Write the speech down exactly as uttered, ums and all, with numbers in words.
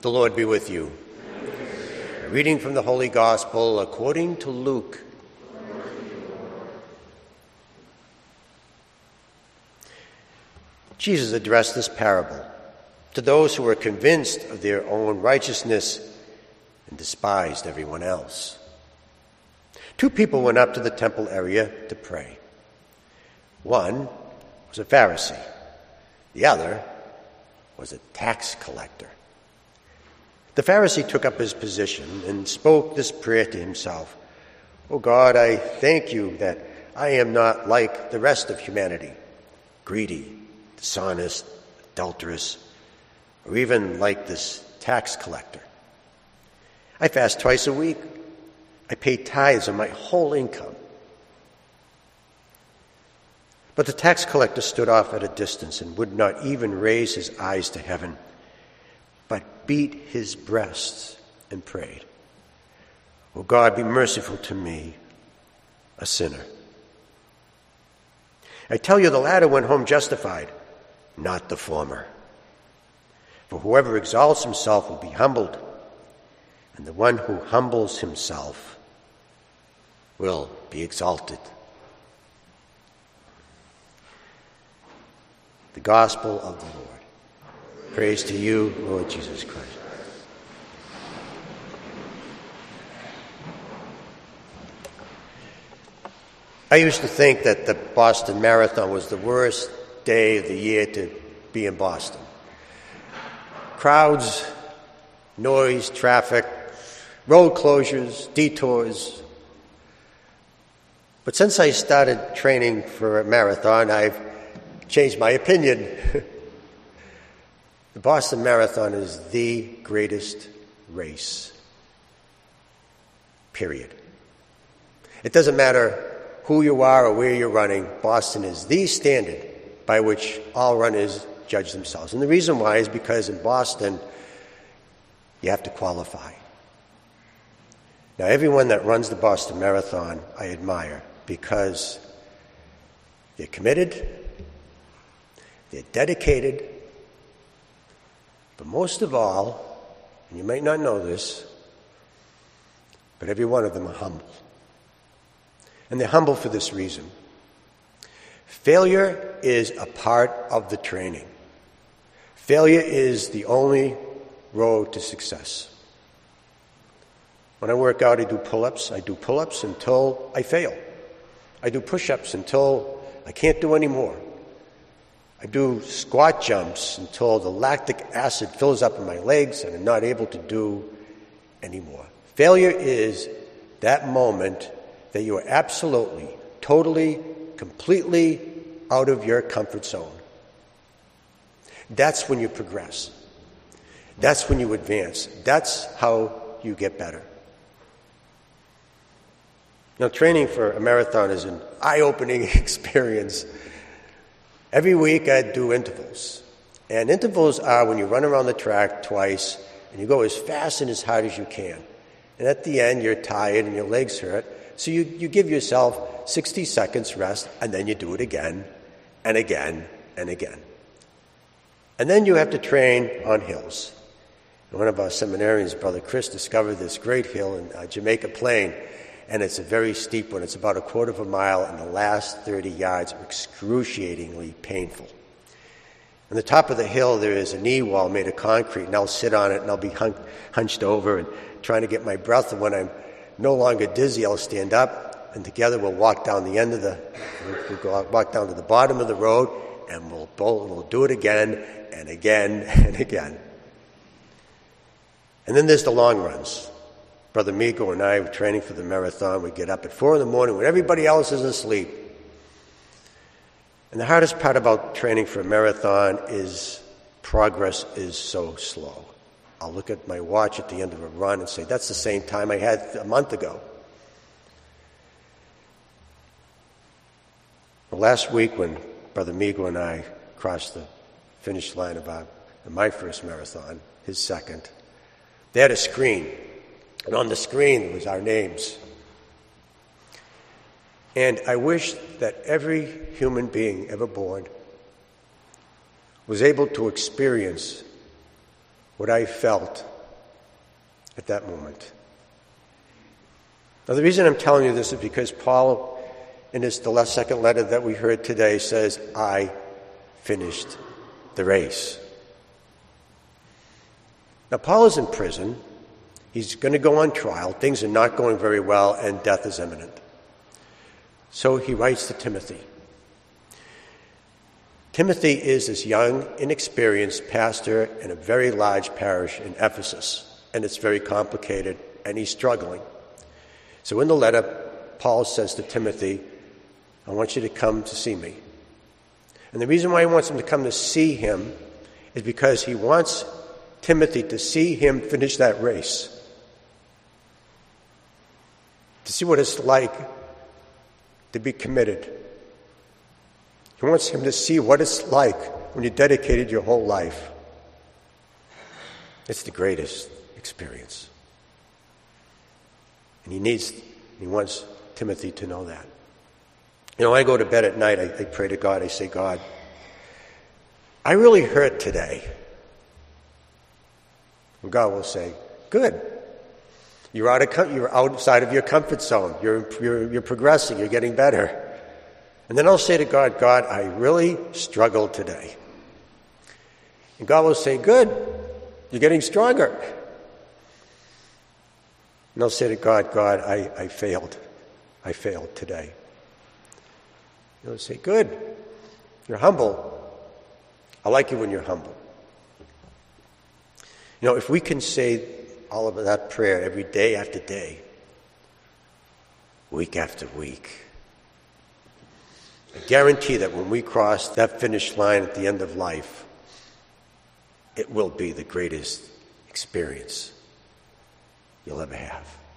The Lord be with you. With Reading from the Holy Gospel according to Luke. Glory to you, Lord. Jesus addressed this parable to those who were convinced of their own righteousness and despised everyone else. Two people went up to the temple area to pray. One was a Pharisee. The other was a tax collector. The Pharisee took up his position and spoke this prayer to himself. "Oh God, I thank you that I am not like the rest of humanity, greedy, dishonest, adulterous, or even like this tax collector. I fast twice a week. I pay tithes on my whole income." But the tax collector stood off at a distance and would not even raise his eyes to heaven, but beat his breasts and prayed, "O God, be merciful to me, a sinner." I tell you, the latter went home justified, not the former. For whoever exalts himself will be humbled, and the one who humbles himself will be exalted. The Gospel of the Lord. Praise to you, Lord Jesus Christ. I used to think that the Boston Marathon was the worst day of the year to be in Boston. Crowds, noise, traffic, road closures, detours. But since I started training for a marathon, I've changed my opinion. The Boston Marathon is the greatest race, period. It doesn't matter who you are or where you're running. Boston is the standard by which all runners judge themselves. And the reason why is because in Boston, you have to qualify. Now, everyone that runs the Boston Marathon, I admire because they're committed, they're dedicated, but most of all, and you might not know this, but every one of them are humble. And they're humble for this reason. Failure is a part of the training. Failure is the only road to success. When I work out, I do pull-ups. I do pull-ups until I fail. I do push-ups until I can't do any more. I do squat jumps until the lactic acid fills up in my legs and I'm not able to do anymore. Failure is that moment that you are absolutely, totally, completely out of your comfort zone. That's when you progress. That's when you advance. That's how you get better. Now, training for a marathon is an eye-opening experience. Every week I do intervals. And intervals are when you run around the track twice and you go as fast and as hard as you can. And at the end, you're tired and your legs hurt. So you, you give yourself sixty seconds rest, and then you do it again and again and again. And then you have to train on hills. And one of our seminarians, Brother Chris, discovered this great hill in uh, Jamaica Plain. And it's a very steep one. It's about a quarter of a mile, and the last thirty yards are excruciatingly painful. On the top of the hill, there is a knee wall made of concrete, and I'll sit on it, and I'll be hun- hunched over and trying to get my breath. And when I'm no longer dizzy, I'll stand up, and together we'll walk down the end of the, we'll go out, walk down to the bottom of the road, and we'll bowl, and we'll do it again and again and again. And then there's the long runs. Brother Miguel and I were training for the marathon. We get up at four in the morning when everybody else is asleep. And the hardest part about training for a marathon is progress is so slow. I'll look at my watch at the end of a run and say, that's the same time I had a month ago. Well, last week when Brother Miguel and I crossed the finish line of our, my first marathon, his second, they had a screen. And on the screen was our names. And I wish that every human being ever born was able to experience what I felt at that moment. Now, the reason I'm telling you this is because Paul, in his the last second letter that we heard today, says, I finished the race. Now, Paul is in prison. He's going to go on trial. Things are not going very well, and death is imminent. So he writes to Timothy. Timothy is this young, inexperienced pastor in a very large parish in Ephesus, and it's very complicated, and he's struggling. So in the letter, Paul says to Timothy, I want you to come to see me. And the reason why he wants him to come to see him is because he wants Timothy to see him finish that race, to see what it's like to be committed. He wants him to see what it's like when you dedicated your whole life. It's the greatest experience. And he needs, he wants Timothy to know that. You know, when I go to bed at night, I, I pray to God, I say, God, I really hurt today. And God will say, good. You're out of, you're outside of your comfort zone. You're, you're, you're progressing. You're getting better. And then I'll say to God, God, I really struggled today. And God will say, good. You're getting stronger. And I'll say to God, God, I, I failed. I failed today. And I'll say, good. You're humble. I like you when you're humble. You know, if we can say all of that prayer every day after day, week after week, I guarantee that when we cross that finish line at the end of life, it will be the greatest experience you'll ever have.